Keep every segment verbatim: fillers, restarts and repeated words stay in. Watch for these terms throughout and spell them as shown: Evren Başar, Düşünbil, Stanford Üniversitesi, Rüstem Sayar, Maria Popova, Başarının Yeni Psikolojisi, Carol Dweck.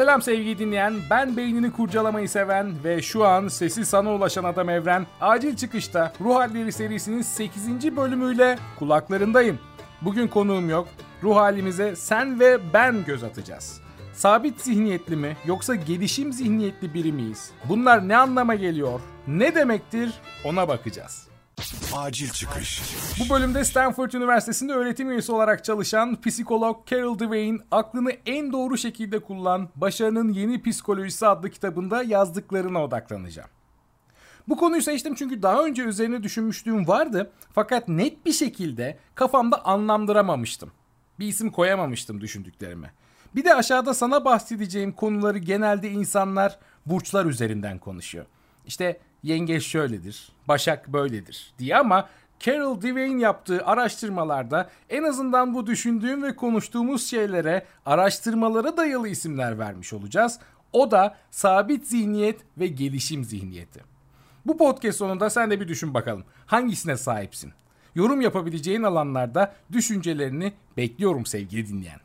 Selam sevgili dinleyen, ben beynini kurcalamayı seven ve şu an sesi sana ulaşan adam Evren, acil çıkışta Ruh Halleri serisinin sekizinci bölümüyle kulaklarındayım. Bugün konuğum yok, ruh halimize sen ve ben göz atacağız. Sabit zihniyetli mi yoksa gelişim zihniyetli biri miyiz? Bunlar ne anlama geliyor, ne demektir ona bakacağız. Acil çıkış. Bu bölümde Stanford Üniversitesi'nde öğretim üyesi olarak çalışan psikolog Carol Dweck'in aklını en doğru şekilde kullan, Başarının Yeni Psikolojisi adlı kitabında yazdıklarına odaklanacağım. Bu konuyu seçtim çünkü daha önce üzerine düşünmüşlüğüm vardı fakat net bir şekilde kafamda anlamlandıramamıştım. Bir isim koyamamıştım düşündüklerime. Bir de aşağıda sana bahsedeceğim konuları genelde insanlar burçlar üzerinden konuşuyor. İşte yengeç şöyledir, başak böyledir diye ama Carol Dweck'in yaptığı araştırmalarda en azından bu düşündüğüm ve konuştuğumuz şeylere araştırmalara dayalı isimler vermiş olacağız. O da sabit zihniyet ve gelişim zihniyeti. Bu podcast sonunda sen de bir düşün bakalım hangisine sahipsin? Yorum yapabileceğin alanlarda düşüncelerini bekliyorum sevgili dinleyen.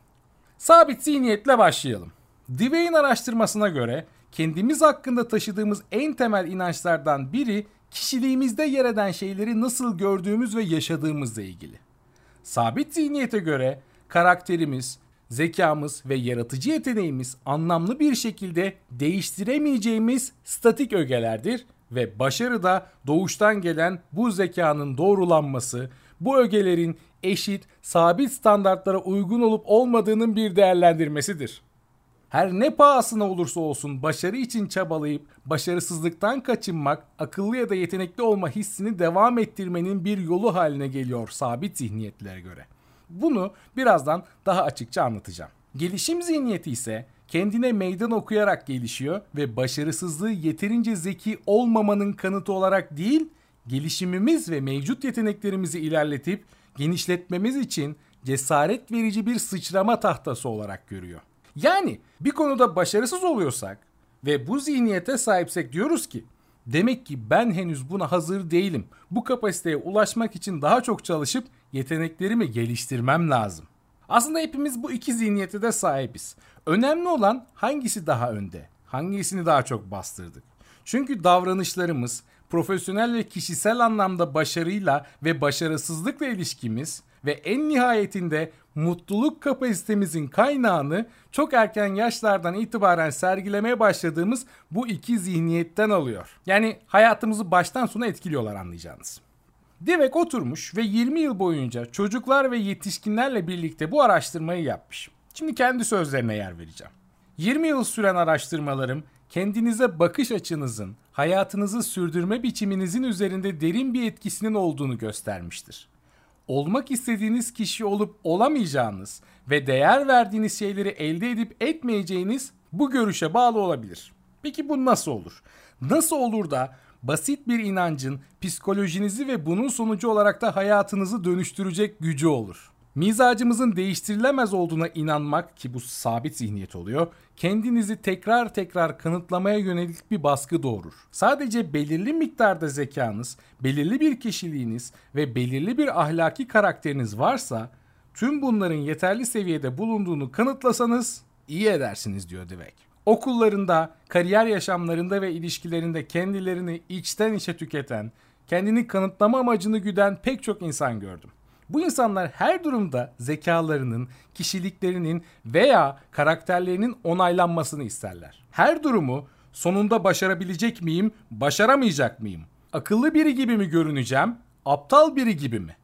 Sabit zihniyetle başlayalım. Dweck'in araştırmasına göre kendimiz hakkında taşıdığımız en temel inançlardan biri kişiliğimizde yer eden şeyleri nasıl gördüğümüz ve yaşadığımızla ilgili. Sabit zihniyete göre karakterimiz, zekamız ve yaratıcı yeteneğimiz anlamlı bir şekilde değiştiremeyeceğimiz statik ögelerdir ve başarı da doğuştan gelen bu zekanın doğrulanması, bu ögelerin eşit, sabit standartlara uygun olup olmadığının bir değerlendirmesidir. Her ne pahasına olursa olsun başarı için çabalayıp başarısızlıktan kaçınmak, akıllı ya da yetenekli olma hissini devam ettirmenin bir yolu haline geliyor sabit zihniyetlere göre. Bunu birazdan daha açıkça anlatacağım. Gelişim zihniyeti ise kendine meydan okuyarak gelişiyor ve başarısızlığı yeterince zeki olmamanın kanıtı olarak değil, gelişimimiz ve mevcut yeteneklerimizi ilerletip genişletmemiz için cesaret verici bir sıçrama tahtası olarak görüyor. Yani bir konuda başarısız oluyorsak ve bu zihniyete sahipsek diyoruz ki demek ki ben henüz buna hazır değilim. Bu kapasiteye ulaşmak için daha çok çalışıp yeteneklerimi geliştirmem lazım. Aslında hepimiz bu iki zihniyete de sahibiz. Önemli olan hangisi daha önde, hangisini daha çok bastırdık. Çünkü davranışlarımız, profesyonel ve kişisel anlamda başarıyla ve başarısızlıkla ilişkimiz ve en nihayetinde mutluluk kapasitemizin kaynağını çok erken yaşlardan itibaren sergilemeye başladığımız bu iki zihniyetten alıyor. Yani hayatımızı baştan sona etkiliyorlar anlayacağınız. Dweck oturmuş ve yirmi yıl boyunca çocuklar ve yetişkinlerle birlikte bu araştırmayı yapmış. Şimdi kendi sözlerine yer vereceğim. yirmi yıl süren araştırmalarım kendinize bakış açınızın, hayatınızı sürdürme biçiminizin üzerinde derin bir etkisinin olduğunu göstermiştir. Olmak istediğiniz kişi olup olamayacağınız ve değer verdiğiniz şeyleri elde edip etmeyeceğiniz bu görüşe bağlı olabilir. Peki bu nasıl olur? Nasıl olur da basit bir inancın psikolojinizi ve bunun sonucu olarak da hayatınızı dönüştürecek gücü olur? Mizacımızın değiştirilemez olduğuna inanmak ki bu sabit zihniyet oluyor, kendinizi tekrar tekrar kanıtlamaya yönelik bir baskı doğurur. Sadece belirli miktarda zekanız, belirli bir kişiliğiniz ve belirli bir ahlaki karakteriniz varsa, tüm bunların yeterli seviyede bulunduğunu kanıtlasanız iyi edersiniz diyor Dweck. Okullarında, kariyer yaşamlarında ve ilişkilerinde kendilerini içten içe tüketen, kendini kanıtlama amacını güden pek çok insan gördüm. Bu insanlar her durumda zekalarının, kişiliklerinin veya karakterlerinin onaylanmasını isterler. Her durumu sonunda başarabilecek miyim, başaramayacak mıyım? Akıllı biri gibi mi görüneceğim, aptal biri gibi mi?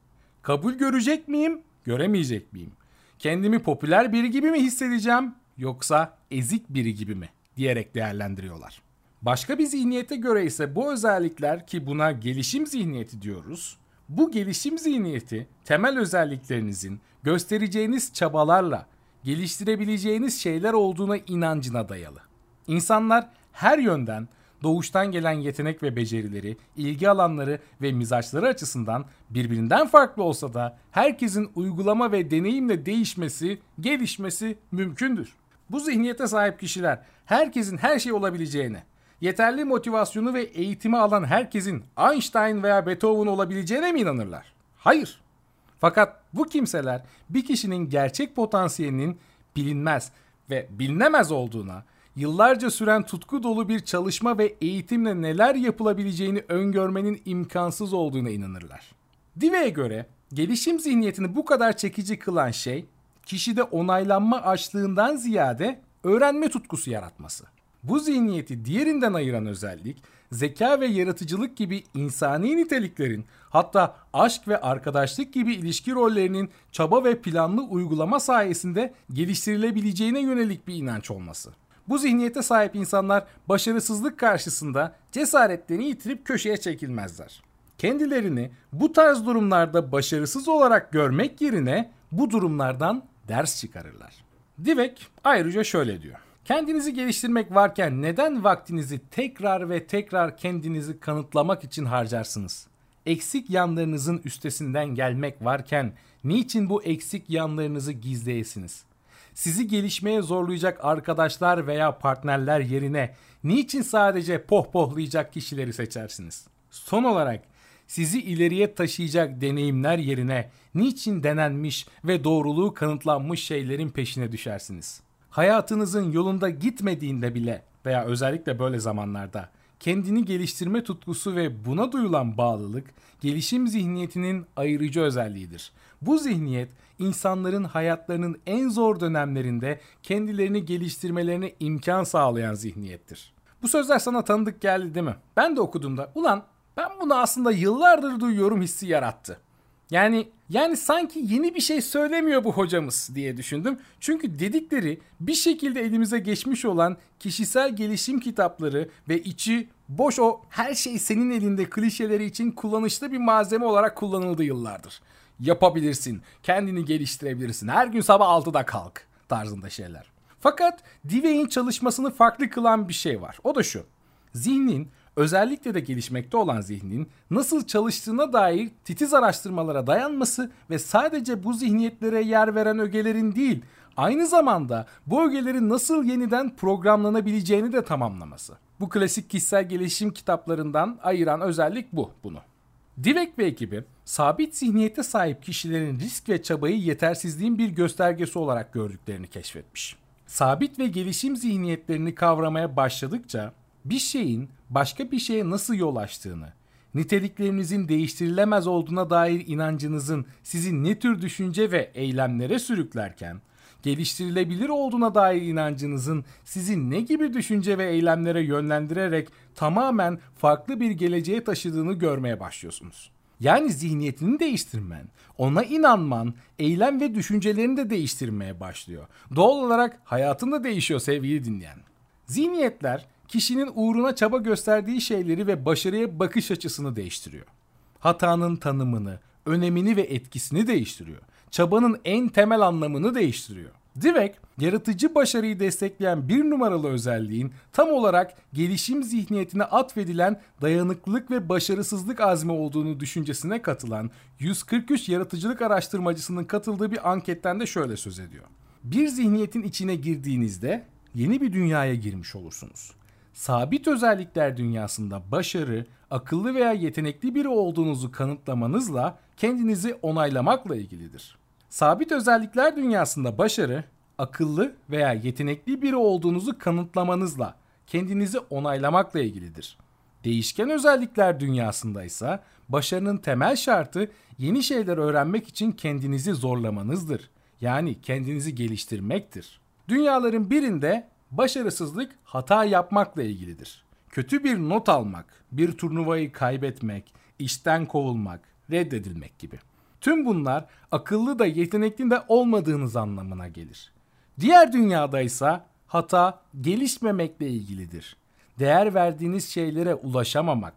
Kabul görecek miyim, göremeyecek miyim? Kendimi popüler biri gibi mi hissedeceğim yoksa ezik biri gibi mi diyerek değerlendiriyorlar. Başka bir zihniyete göre ise bu özellikler ki buna gelişim zihniyeti diyoruz. Bu gelişim zihniyeti temel özelliklerinizin göstereceğiniz çabalarla geliştirebileceğiniz şeyler olduğuna inancına dayalı. İnsanlar her yönden doğuştan gelen yetenek ve becerileri, ilgi alanları ve mizaçları açısından birbirinden farklı olsa da herkesin uygulama ve deneyimle değişmesi, gelişmesi mümkündür. Bu zihniyete sahip kişiler herkesin her şey olabileceğine, yeterli motivasyonu ve eğitimi alan herkesin Einstein veya Beethoven olabileceğine mi inanırlar? Hayır. Fakat bu kimseler bir kişinin gerçek potansiyelinin bilinmez ve bilinemez olduğuna, yıllarca süren tutku dolu bir çalışma ve eğitimle neler yapılabileceğini öngörmenin imkansız olduğuna inanırlar. Dweck'e göre gelişim zihniyetini bu kadar çekici kılan şey, kişide onaylanma açlığından ziyade öğrenme tutkusu yaratması. Bu zihniyeti diğerinden ayıran özellik, zeka ve yaratıcılık gibi insani niteliklerin, hatta aşk ve arkadaşlık gibi ilişki rollerinin çaba ve planlı uygulama sayesinde geliştirilebileceğine yönelik bir inanç olması. Bu zihniyete sahip insanlar başarısızlık karşısında cesaretlerini yitirip köşeye çekilmezler. Kendilerini bu tarz durumlarda başarısız olarak görmek yerine bu durumlardan ders çıkarırlar. Dweck ayrıca şöyle diyor. Kendinizi geliştirmek varken neden vaktinizi tekrar ve tekrar kendinizi kanıtlamak için harcarsınız? Eksik yanlarınızın üstesinden gelmek varken niçin bu eksik yanlarınızı gizleyesiniz? Sizi gelişmeye zorlayacak arkadaşlar veya partnerler yerine niçin sadece pohpohlayacak kişileri seçersiniz? Son olarak sizi ileriye taşıyacak deneyimler yerine niçin denenmiş ve doğruluğu kanıtlanmış şeylerin peşine düşersiniz? Hayatınızın yolunda gitmediğinde bile veya özellikle böyle zamanlarda kendini geliştirme tutkusu ve buna duyulan bağlılık gelişim zihniyetinin ayırıcı özelliğidir. Bu zihniyet insanların hayatlarının en zor dönemlerinde kendilerini geliştirmelerine imkan sağlayan zihniyettir. Bu sözler sana tanıdık geldi değil mi? Ben de okuduğumda ulan ben bunu aslında yıllardır duyuyorum hissi yarattı. Yani yani sanki yeni bir şey söylemiyor bu hocamız diye düşündüm. Çünkü dedikleri bir şekilde elimize geçmiş olan kişisel gelişim kitapları ve içi boş o her şey senin elinde klişeleri için kullanışlı bir malzeme olarak kullanıldı yıllardır. Yapabilirsin, kendini geliştirebilirsin, her gün sabah altıda kalk tarzında şeyler. Fakat Dweck'in çalışmasını farklı kılan bir şey var. O da şu, zihnin, özellikle de gelişmekte olan zihnin nasıl çalıştığına dair titiz araştırmalara dayanması ve sadece bu zihniyetlere yer veren ögelerin değil, aynı zamanda bu ögelerin nasıl yeniden programlanabileceğini de tamamlaması. Bu klasik kişisel gelişim kitaplarından ayıran özellik bu bunu. Dweck ve ekibi, sabit zihniyete sahip kişilerin risk ve çabayı yetersizliğin bir göstergesi olarak gördüklerini keşfetmiş. Sabit ve gelişim zihniyetlerini kavramaya başladıkça, bir şeyin başka bir şeye nasıl yol açtığını, niteliklerinizin değiştirilemez olduğuna dair inancınızın sizi ne tür düşünce ve eylemlere sürüklerken, geliştirilebilir olduğuna dair inancınızın sizi ne gibi düşünce ve eylemlere yönlendirerek tamamen farklı bir geleceğe taşıdığını görmeye başlıyorsunuz. Yani zihniyetini değiştirmen, ona inanman, eylem ve düşüncelerini de değiştirmeye başlıyor. Doğal olarak hayatın da değişiyor sevgili dinleyen. Zihniyetler, kişinin uğruna çaba gösterdiği şeyleri ve başarıya bakış açısını değiştiriyor. Hatanın tanımını, önemini ve etkisini değiştiriyor. Çabanın en temel anlamını değiştiriyor. Dweck, yaratıcı başarıyı destekleyen bir numaralı özelliğin tam olarak gelişim zihniyetine atfedilen dayanıklılık ve başarısızlık azmi olduğunu düşüncesine katılan yüz kırk üç yaratıcılık araştırmacısının katıldığı bir anketten de şöyle söz ediyor. Bir zihniyetin içine girdiğinizde yeni bir dünyaya girmiş olursunuz. Sabit özellikler dünyasında başarı, akıllı veya yetenekli biri olduğunuzu kanıtlamanızla kendinizi onaylamakla ilgilidir. Sabit özellikler dünyasında başarı, akıllı veya yetenekli biri olduğunuzu kanıtlamanızla kendinizi onaylamakla ilgilidir. Değişken özellikler dünyasında ise başarının temel şartı yeni şeyler öğrenmek için kendinizi zorlamanızdır. Yani kendinizi geliştirmektir. Dünyaların birinde başarısızlık hata yapmakla ilgilidir. Kötü bir not almak, bir turnuvayı kaybetmek, işten kovulmak, reddedilmek gibi. Tüm bunlar akıllı da yetenekli de olmadığınız anlamına gelir. Diğer dünyadaysa hata gelişmemekle ilgilidir. Değer verdiğiniz şeylere ulaşamamak.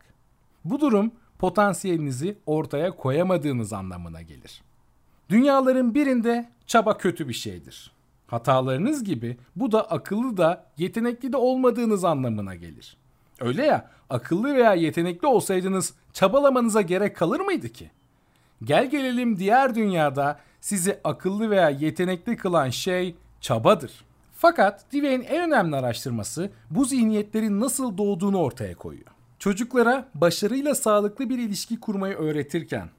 Bu durum potansiyelinizi ortaya koyamadığınız anlamına gelir. Dünyaların birinde çaba kötü bir şeydir. Hatalarınız gibi bu da akıllı da yetenekli de olmadığınız anlamına gelir. Öyle ya, akıllı veya yetenekli olsaydınız çabalamanıza gerek kalır mıydı ki? Gel gelelim diğer dünyada sizi akıllı veya yetenekli kılan şey çabadır. Fakat Dweck'in en önemli araştırması bu zihniyetlerin nasıl doğduğunu ortaya koyuyor. Çocuklara başarıyla sağlıklı bir ilişki kurmayı öğretirken,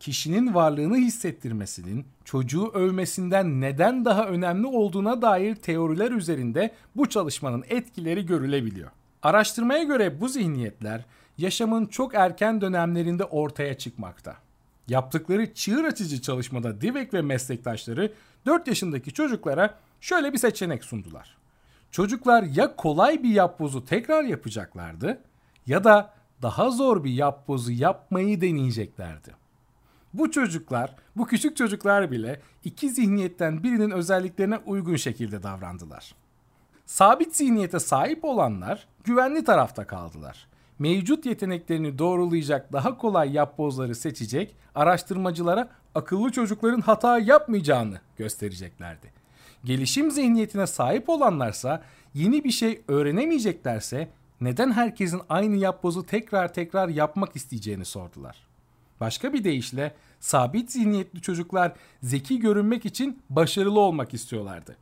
kişinin varlığını hissettirmesinin çocuğu övmesinden neden daha önemli olduğuna dair teoriler üzerinde bu çalışmanın etkileri görülebiliyor. Araştırmaya göre bu zihniyetler yaşamın çok erken dönemlerinde ortaya çıkmakta. Yaptıkları çığır açıcı çalışmada Dweck ve meslektaşları dört yaşındaki çocuklara şöyle bir seçenek sundular. Çocuklar ya kolay bir yapbozu tekrar yapacaklardı ya da daha zor bir yapbozu yapmayı deneyeceklerdi. Bu çocuklar, bu küçük çocuklar bile iki zihniyetten birinin özelliklerine uygun şekilde davrandılar. Sabit zihniyete sahip olanlar güvenli tarafta kaldılar. Mevcut yeteneklerini doğrulayacak daha kolay yapbozları seçecek, araştırmacılara akıllı çocukların hata yapmayacağını göstereceklerdi. Gelişim zihniyetine sahip olanlarsa yeni bir şey öğrenemeyeceklerse neden herkesin aynı yapbozu tekrar tekrar yapmak isteyeceğini sordular. Başka bir deyişle sabit zihniyetli çocuklar zeki görünmek için başarılı olmak istiyorlardı.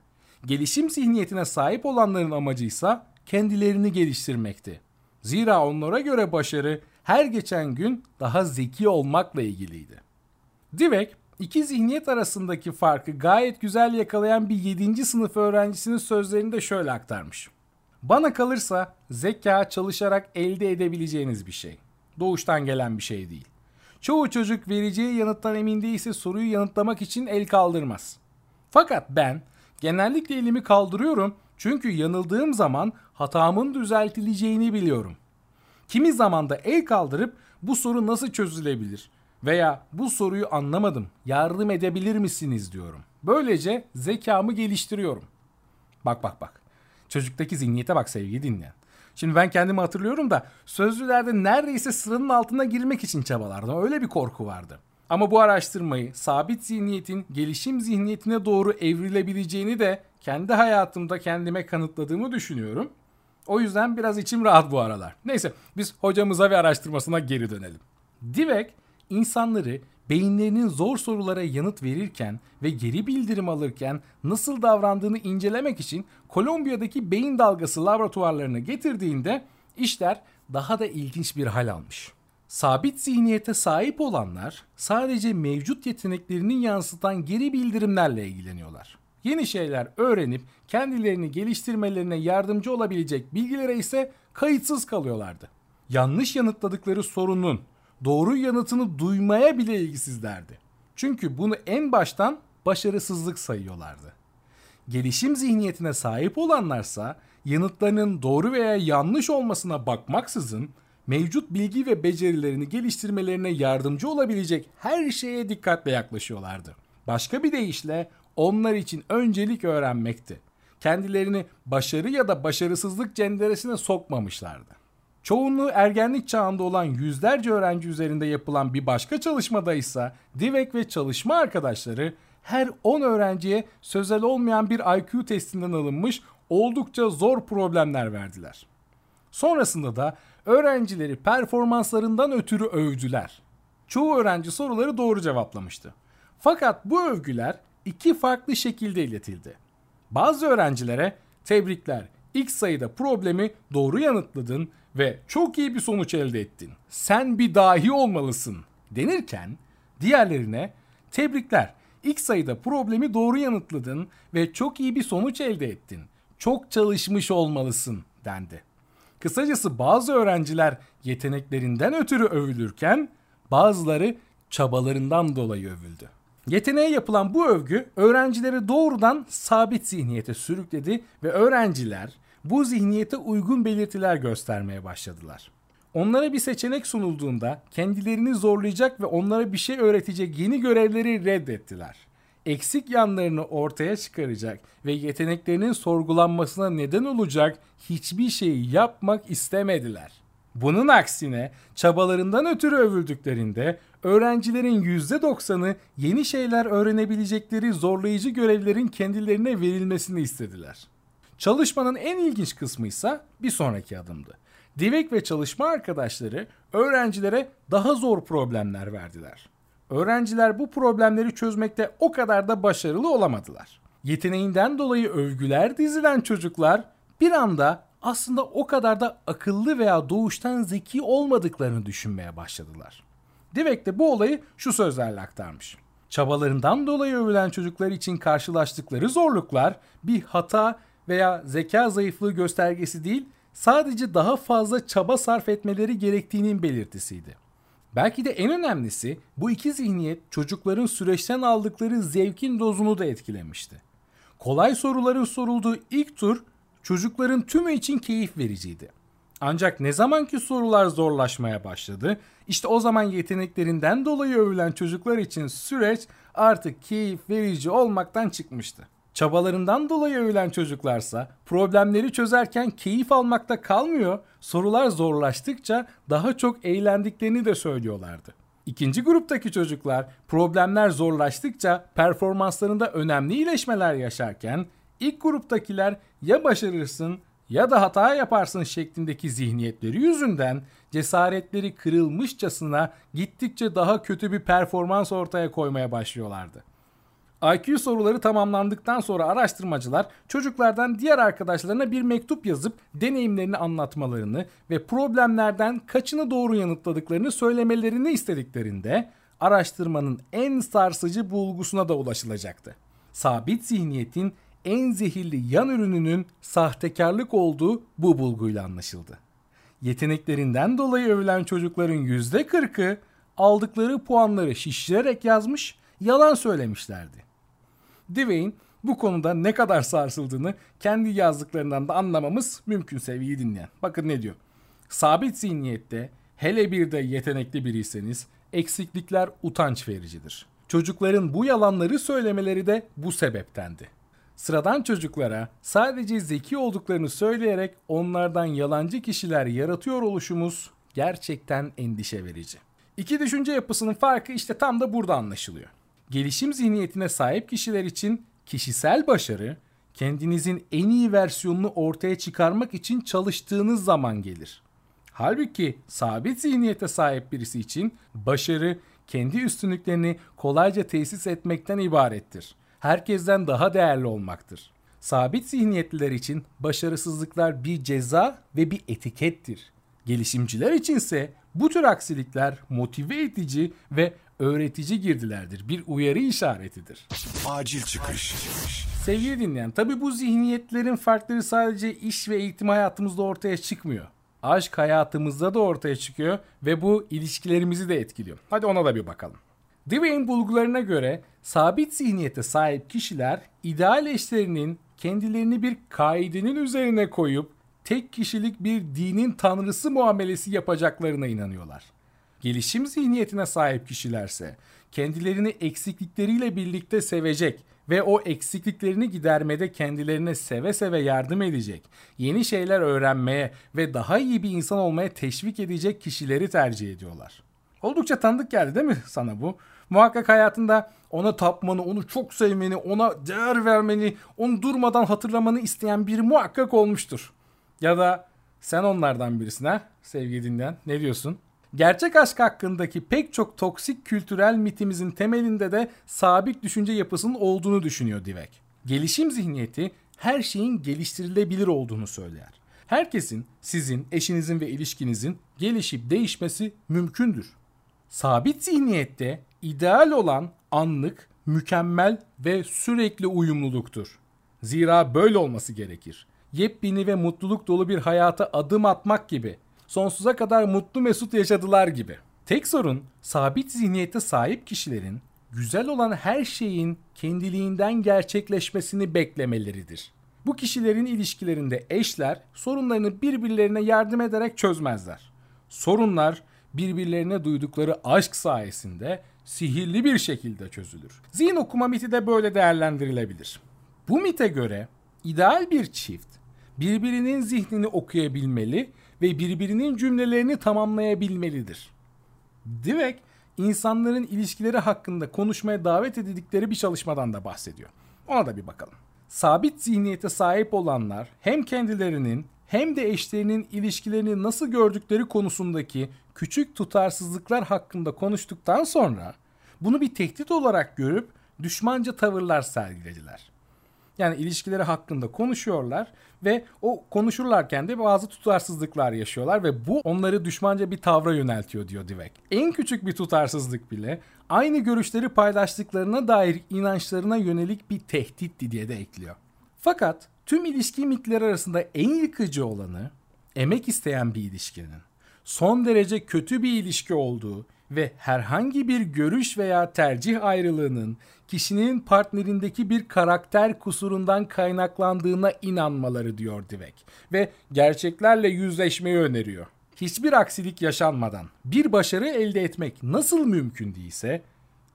Gelişim zihniyetine sahip olanların amacıysa kendilerini geliştirmekti. Zira onlara göre başarı her geçen gün daha zeki olmakla ilgiliydi. Dweck, iki zihniyet arasındaki farkı gayet güzel yakalayan bir yedinci sınıf öğrencisinin sözlerini de şöyle aktarmış. Bana kalırsa zeka çalışarak elde edebileceğiniz bir şey. Doğuştan gelen bir şey değil. Çoğu çocuk vereceği yanıttan emin değilse soruyu yanıtlamak için el kaldırmaz. Fakat ben genellikle elimi kaldırıyorum çünkü yanıldığım zaman hatamın düzeltileceğini biliyorum. Kimi zaman da el kaldırıp bu soru nasıl çözülebilir veya bu soruyu anlamadım, yardım edebilir misiniz diyorum. Böylece zekamı geliştiriyorum. Bak bak bak. Çocuktaki zihniyete bak sevgili dinleyen. Şimdi ben kendimi hatırlıyorum da sözlülerde neredeyse sıranın altına girmek için çabalardım. Öyle bir korku vardı. Ama bu araştırmayı sabit zihniyetin gelişim zihniyetine doğru evrilebileceğini de kendi hayatımda kendime kanıtladığımı düşünüyorum. O yüzden biraz içim rahat bu aralar. Neyse biz hocamıza ve araştırmasına geri dönelim. Dweck insanları beyinlerinin zor sorulara yanıt verirken ve geri bildirim alırken nasıl davrandığını incelemek için Kolombiya'daki beyin dalgası laboratuvarlarına getirdiğinde işler daha da ilginç bir hal almış. Sabit zihniyete sahip olanlar sadece mevcut yeteneklerini yansıtan geri bildirimlerle ilgileniyorlar. Yeni şeyler öğrenip kendilerini geliştirmelerine yardımcı olabilecek bilgilere ise kayıtsız kalıyorlardı. Yanlış yanıtladıkları sorunun doğru yanıtını duymaya bile ilgisizlerdi. Çünkü bunu en baştan başarısızlık sayıyorlardı. Gelişim zihniyetine sahip olanlarsa yanıtlarının doğru veya yanlış olmasına bakmaksızın mevcut bilgi ve becerilerini geliştirmelerine yardımcı olabilecek her şeye dikkatle yaklaşıyorlardı. Başka bir deyişle onlar için öncelik öğrenmekti. Kendilerini başarı ya da başarısızlık cenderesine sokmamışlardı. Çoğunluğu ergenlik çağında olan yüzlerce öğrenci üzerinde yapılan bir başka çalışmada ise Dweck ve çalışma arkadaşları her on öğrenciye sözel olmayan bir I Q testinden alınmış oldukça zor problemler verdiler. Sonrasında da öğrencileri performanslarından ötürü övdüler. Çoğu öğrenci soruları doğru cevaplamıştı. Fakat bu övgüler iki farklı şekilde iletildi. Bazı öğrencilere tebrikler, ilk sayıda problemi doğru yanıtladın ve çok iyi bir sonuç elde ettin. Sen bir dahi olmalısın denirken diğerlerine tebrikler, ilk sayıda problemi doğru yanıtladın ve çok iyi bir sonuç elde ettin. Çok çalışmış olmalısın dendi. Kısacası bazı öğrenciler yeteneklerinden ötürü övülürken bazıları çabalarından dolayı övüldü. Yeteneğe yapılan bu övgü öğrencileri doğrudan sabit zihniyete sürükledi ve öğrenciler bu zihniyete uygun belirtiler göstermeye başladılar. Onlara bir seçenek sunulduğunda kendilerini zorlayacak ve onlara bir şey öğretecek yeni görevleri reddettiler. Eksik yanlarını ortaya çıkaracak ve yeteneklerinin sorgulanmasına neden olacak hiçbir şeyi yapmak istemediler. Bunun aksine çabalarından ötürü övüldüklerinde öğrencilerin yüzde doksanı yeni şeyler öğrenebilecekleri zorlayıcı görevlerin kendilerine verilmesini istediler. Çalışmanın en ilginç kısmı ise bir sonraki adımdı. Dweck ve çalışma arkadaşları öğrencilere daha zor problemler verdiler. Öğrenciler bu problemleri çözmekte o kadar da başarılı olamadılar. Yeteneğinden dolayı övgüler dizilen çocuklar bir anda aslında o kadar da akıllı veya doğuştan zeki olmadıklarını düşünmeye başladılar. Dweck de bu olayı şu sözlerle aktarmış. Çabalarından dolayı övülen çocuklar için karşılaştıkları zorluklar bir hata veya zeka zayıflığı göstergesi değil, sadece daha fazla çaba sarf etmeleri gerektiğinin belirtisiydi. Belki de en önemlisi bu iki zihniyet çocukların süreçten aldıkları zevkin dozunu da etkilemişti. Kolay soruların sorulduğu ilk tur çocukların tümü için keyif vericiydi. Ancak ne zamanki sorular zorlaşmaya başladı, işte o zaman yeteneklerinden dolayı övülen çocuklar için süreç artık keyif verici olmaktan çıkmıştı. Çabalarından dolayı övülen çocuklarsa problemleri çözerken keyif almakta kalmıyor, sorular zorlaştıkça daha çok eğlendiklerini de söylüyorlardı. İkinci gruptaki çocuklar problemler zorlaştıkça performanslarında önemli iyileşmeler yaşarken, ilk gruptakiler ya başarırsın ya da hata yaparsın şeklindeki zihniyetleri yüzünden cesaretleri kırılmışçasına gittikçe daha kötü bir performans ortaya koymaya başlıyorlardı. I Q soruları tamamlandıktan sonra araştırmacılar çocuklardan diğer arkadaşlarına bir mektup yazıp deneyimlerini anlatmalarını ve problemlerden kaçını doğru yanıtladıklarını söylemelerini istediklerinde araştırmanın en sarsıcı bulgusuna da ulaşılacaktı. Sabit zihniyetin en zehirli yan ürününün sahtekarlık olduğu bu bulguyla anlaşıldı. Yeteneklerinden dolayı övülen çocukların yüzde kırkı aldıkları puanları şişirerek yazmış, yalan söylemişlerdi. Dweck'in bu konuda ne kadar sarsıldığını kendi yazdıklarından da anlamamız mümkün sevgili dinleyen. Bakın ne diyor. Sabit zihniyette, hele bir de yetenekli biriyseniz, eksiklikler utanç vericidir. Çocukların bu yalanları söylemeleri de bu sebeptendi. Sıradan çocuklara sadece zeki olduklarını söyleyerek onlardan yalancı kişiler yaratıyor oluşumuz gerçekten endişe verici. İki düşünce yapısının farkı işte tam da burada anlaşılıyor. Gelişim zihniyetine sahip kişiler için kişisel başarı, kendinizin en iyi versiyonunu ortaya çıkarmak için çalıştığınız zaman gelir. Halbuki sabit zihniyete sahip birisi için başarı, kendi üstünlüklerini kolayca tesis etmekten ibarettir. Herkesten daha değerli olmaktır. Sabit zihniyetliler için başarısızlıklar bir ceza ve bir etikettir. Gelişimciler içinse bu tür aksilikler motive edici ve öğretici girdilerdir. Bir uyarı işaretidir. Acil çıkış. Sevgili dinleyen, tabii bu zihniyetlerin farkları sadece iş ve eğitim hayatımızda ortaya çıkmıyor. Aşk hayatımızda da ortaya çıkıyor ve bu ilişkilerimizi de etkiliyor. Hadi ona da bir bakalım. Dweck'in bulgularına göre sabit zihniyete sahip kişiler ideal eşlerinin kendilerini bir kaidenin üzerine koyup tek kişilik bir dinin tanrısı muamelesi yapacaklarına inanıyorlar. Gelişim zihniyetine sahip kişilerse kendilerini eksiklikleriyle birlikte sevecek ve o eksikliklerini gidermede kendilerine seve seve yardım edecek, yeni şeyler öğrenmeye ve daha iyi bir insan olmaya teşvik edecek kişileri tercih ediyorlar. Oldukça tanıdık geldi değil mi sana bu? Muhakkak hayatında ona tapmanı, onu çok sevmeni, ona değer vermeni, onu durmadan hatırlamanı isteyen biri muhakkak olmuştur. Ya da sen onlardan birisine sevgili dinleyen ne diyorsun? Gerçek aşk hakkındaki pek çok toksik kültürel mitimizin temelinde de sabit düşünce yapısının olduğunu düşünüyor Dweck. Gelişim zihniyeti her şeyin geliştirilebilir olduğunu söyler. Herkesin, sizin, eşinizin ve ilişkinizin gelişip değişmesi mümkündür. Sabit zihniyette ideal olan anlık, mükemmel ve sürekli uyumluluktur. Zira böyle olması gerekir. Yepyeni ve mutluluk dolu bir hayata adım atmak gibi. Sonsuza kadar mutlu mesut yaşadılar gibi. Tek sorun sabit zihniyete sahip kişilerin güzel olan her şeyin kendiliğinden gerçekleşmesini beklemeleridir. Bu kişilerin ilişkilerinde eşler sorunlarını birbirlerine yardım ederek çözmezler. Sorunlar birbirlerine duydukları aşk sayesinde sihirli bir şekilde çözülür. Zihin okuma miti de böyle değerlendirilebilir. Bu mite göre ideal bir çift birbirinin zihnini okuyabilmeli ve birbirinin cümlelerini tamamlayabilmelidir. Dweck, insanların ilişkileri hakkında konuşmaya davet edildikleri bir çalışmadan da bahsediyor. Ona da bir bakalım. Sabit zihniyete sahip olanlar hem kendilerinin hem de eşlerinin ilişkilerini nasıl gördükleri konusundaki küçük tutarsızlıklar hakkında konuştuktan sonra bunu bir tehdit olarak görüp düşmanca tavırlar sergilediler. Yani ilişkileri hakkında konuşuyorlar ve o konuşurlarken de bazı tutarsızlıklar yaşıyorlar ve bu onları düşmanca bir tavra yöneltiyor diyor Dweck. En küçük bir tutarsızlık bile aynı görüşleri paylaştıklarına dair inançlarına yönelik bir tehditti diye de ekliyor. Fakat tüm ilişki mitleri arasında en yıkıcı olanı emek isteyen bir ilişkinin son derece kötü bir ilişki olduğu ve herhangi bir görüş veya tercih ayrılığının kişinin partnerindeki bir karakter kusurundan kaynaklandığına inanmaları diyor Dweck ve gerçeklerle yüzleşmeyi öneriyor. Hiçbir aksilik yaşanmadan bir başarı elde etmek nasıl mümkün değilse,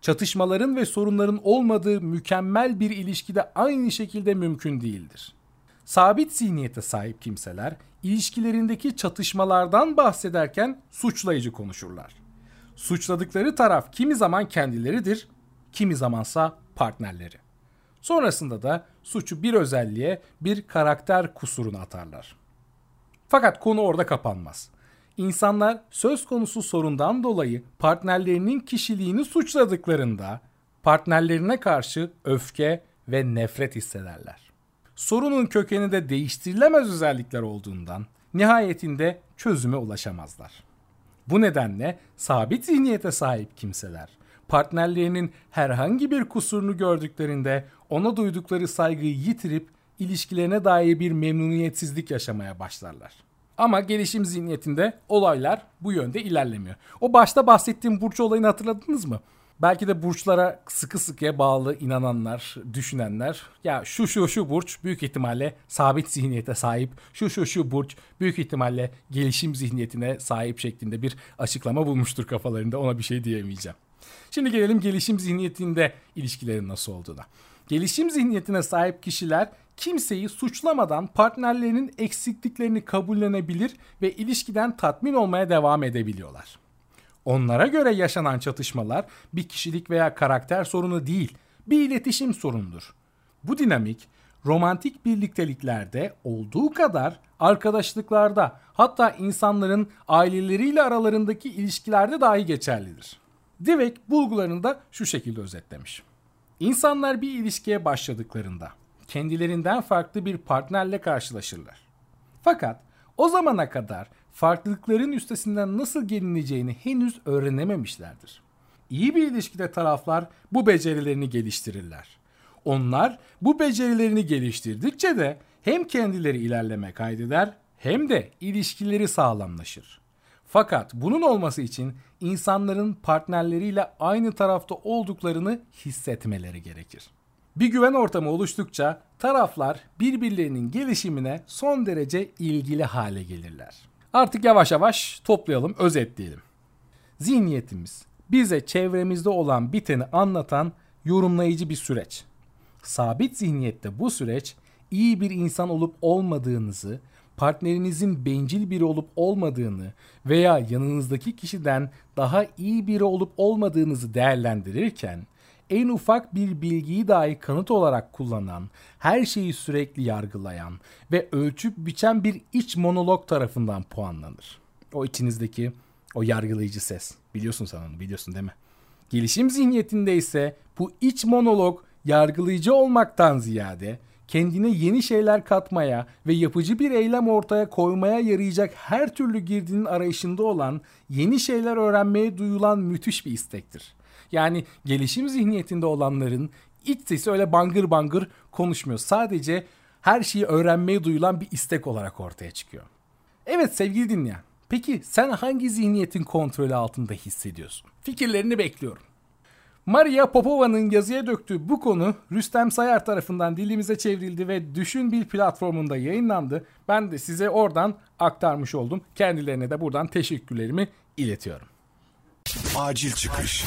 çatışmaların ve sorunların olmadığı mükemmel bir ilişkide aynı şekilde mümkün değildir. Sabit zihniyete sahip kimseler ilişkilerindeki çatışmalardan bahsederken suçlayıcı konuşurlar. Suçladıkları taraf kimi zaman kendileridir, kimi zamansa partnerleri. Sonrasında da suçu bir özelliğe, bir karakter kusuruna atarlar. Fakat konu orada kapanmaz. İnsanlar söz konusu sorundan dolayı partnerlerinin kişiliğini suçladıklarında partnerlerine karşı öfke ve nefret hissederler. Sorunun kökeni de değiştirilemez özellikler olduğundan nihayetinde çözüme ulaşamazlar. Bu nedenle sabit zihniyete sahip kimseler partnerlerinin herhangi bir kusurunu gördüklerinde ona duydukları saygıyı yitirip ilişkilerine dair bir memnuniyetsizlik yaşamaya başlarlar. Ama gelişim zihniyetinde olaylar bu yönde ilerlemiyor. O başta bahsettiğim burç olayını hatırladınız mı? Belki de burçlara sıkı sıkıya bağlı inananlar, düşünenler ya şu şu şu burç büyük ihtimalle sabit zihniyete sahip, şu şu şu burç büyük ihtimalle gelişim zihniyetine sahip şeklinde bir açıklama bulmuştur kafalarında, ona bir şey diyemeyeceğim. Şimdi gelelim gelişim zihniyetinde ilişkilerin nasıl olduğuna. Gelişim zihniyetine sahip kişiler kimseyi suçlamadan partnerlerinin eksikliklerini kabullenebilir ve ilişkiden tatmin olmaya devam edebiliyorlar. Onlara göre yaşanan çatışmalar bir kişilik veya karakter sorunu değil, bir iletişim sorunudur. Bu dinamik romantik birlikteliklerde olduğu kadar arkadaşlıklarda, hatta insanların aileleriyle aralarındaki ilişkilerde dahi geçerlidir. Dweck bulgularını da şu şekilde özetlemiş. İnsanlar bir ilişkiye başladıklarında kendilerinden farklı bir partnerle karşılaşırlar. Fakat o zamana kadar farklılıkların üstesinden nasıl gelineceğini henüz öğrenememişlerdir. İyi bir ilişkide taraflar bu becerilerini geliştirirler. Onlar bu becerilerini geliştirdikçe de hem kendileri ilerleme kaydeder hem de ilişkileri sağlamlaşır. Fakat bunun olması için insanların partnerleriyle aynı tarafta olduklarını hissetmeleri gerekir. Bir güven ortamı oluştukça taraflar birbirlerinin gelişimine son derece ilgili hale gelirler. Artık yavaş yavaş toplayalım, özetleyelim. Zihniyetimiz bize çevremizde olan biteni anlatan yorumlayıcı bir süreç. Sabit zihniyette bu süreç iyi bir insan olup olmadığınızı, partnerinizin bencil biri olup olmadığını veya yanınızdaki kişiden daha iyi biri olup olmadığınızı değerlendirirken, en ufak bir bilgiyi dahi kanıt olarak kullanan, her şeyi sürekli yargılayan ve ölçüp biçen bir iç monolog tarafından puanlanır. O içinizdeki o yargılayıcı ses. Biliyorsun sen onu, biliyorsun değil mi? Gelişim zihniyetinde ise bu iç monolog yargılayıcı olmaktan ziyade kendine yeni şeyler katmaya ve yapıcı bir eylem ortaya koymaya yarayacak her türlü girdinin arayışında olan, yeni şeyler öğrenmeye duyulan müthiş bir istektir. Yani gelişim zihniyetinde olanların iç sesi öyle bangır bangır konuşmuyor. Sadece her şeyi öğrenmeye duyulan bir istek olarak ortaya çıkıyor. Evet sevgili dinleyen, peki sen hangi zihniyetin kontrolü altında hissediyorsun? Fikirlerini bekliyorum. Maria Popova'nın yazıya döktüğü bu konu Rüstem Sayar tarafından dilimize çevrildi ve Düşünbil platformunda yayınlandı. Ben de size oradan aktarmış oldum. Kendilerine de buradan teşekkürlerimi iletiyorum. Acil çıkış.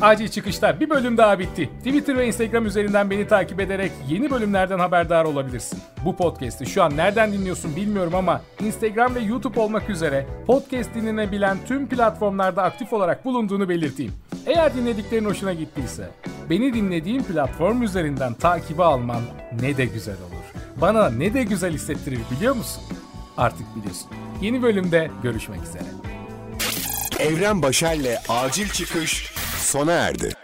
Acil çıkışlar bir bölüm daha bitti. Twitter ve Instagram üzerinden beni takip ederek yeni bölümlerden haberdar olabilirsin. Bu podcast'i şu an nereden dinliyorsun bilmiyorum ama Instagram ve YouTube olmak üzere podcast dinlenebilen tüm platformlarda aktif olarak bulunduğunu belirteyim. Eğer dinlediklerin hoşuna gittiyse beni dinlediğin platform üzerinden takibe alman ne de güzel olur. Bana ne de güzel hissettirir biliyor musun? Artık biliyorsun. Yeni bölümde görüşmek üzere. Evren Başar'la Acil Çıkış sona erdi.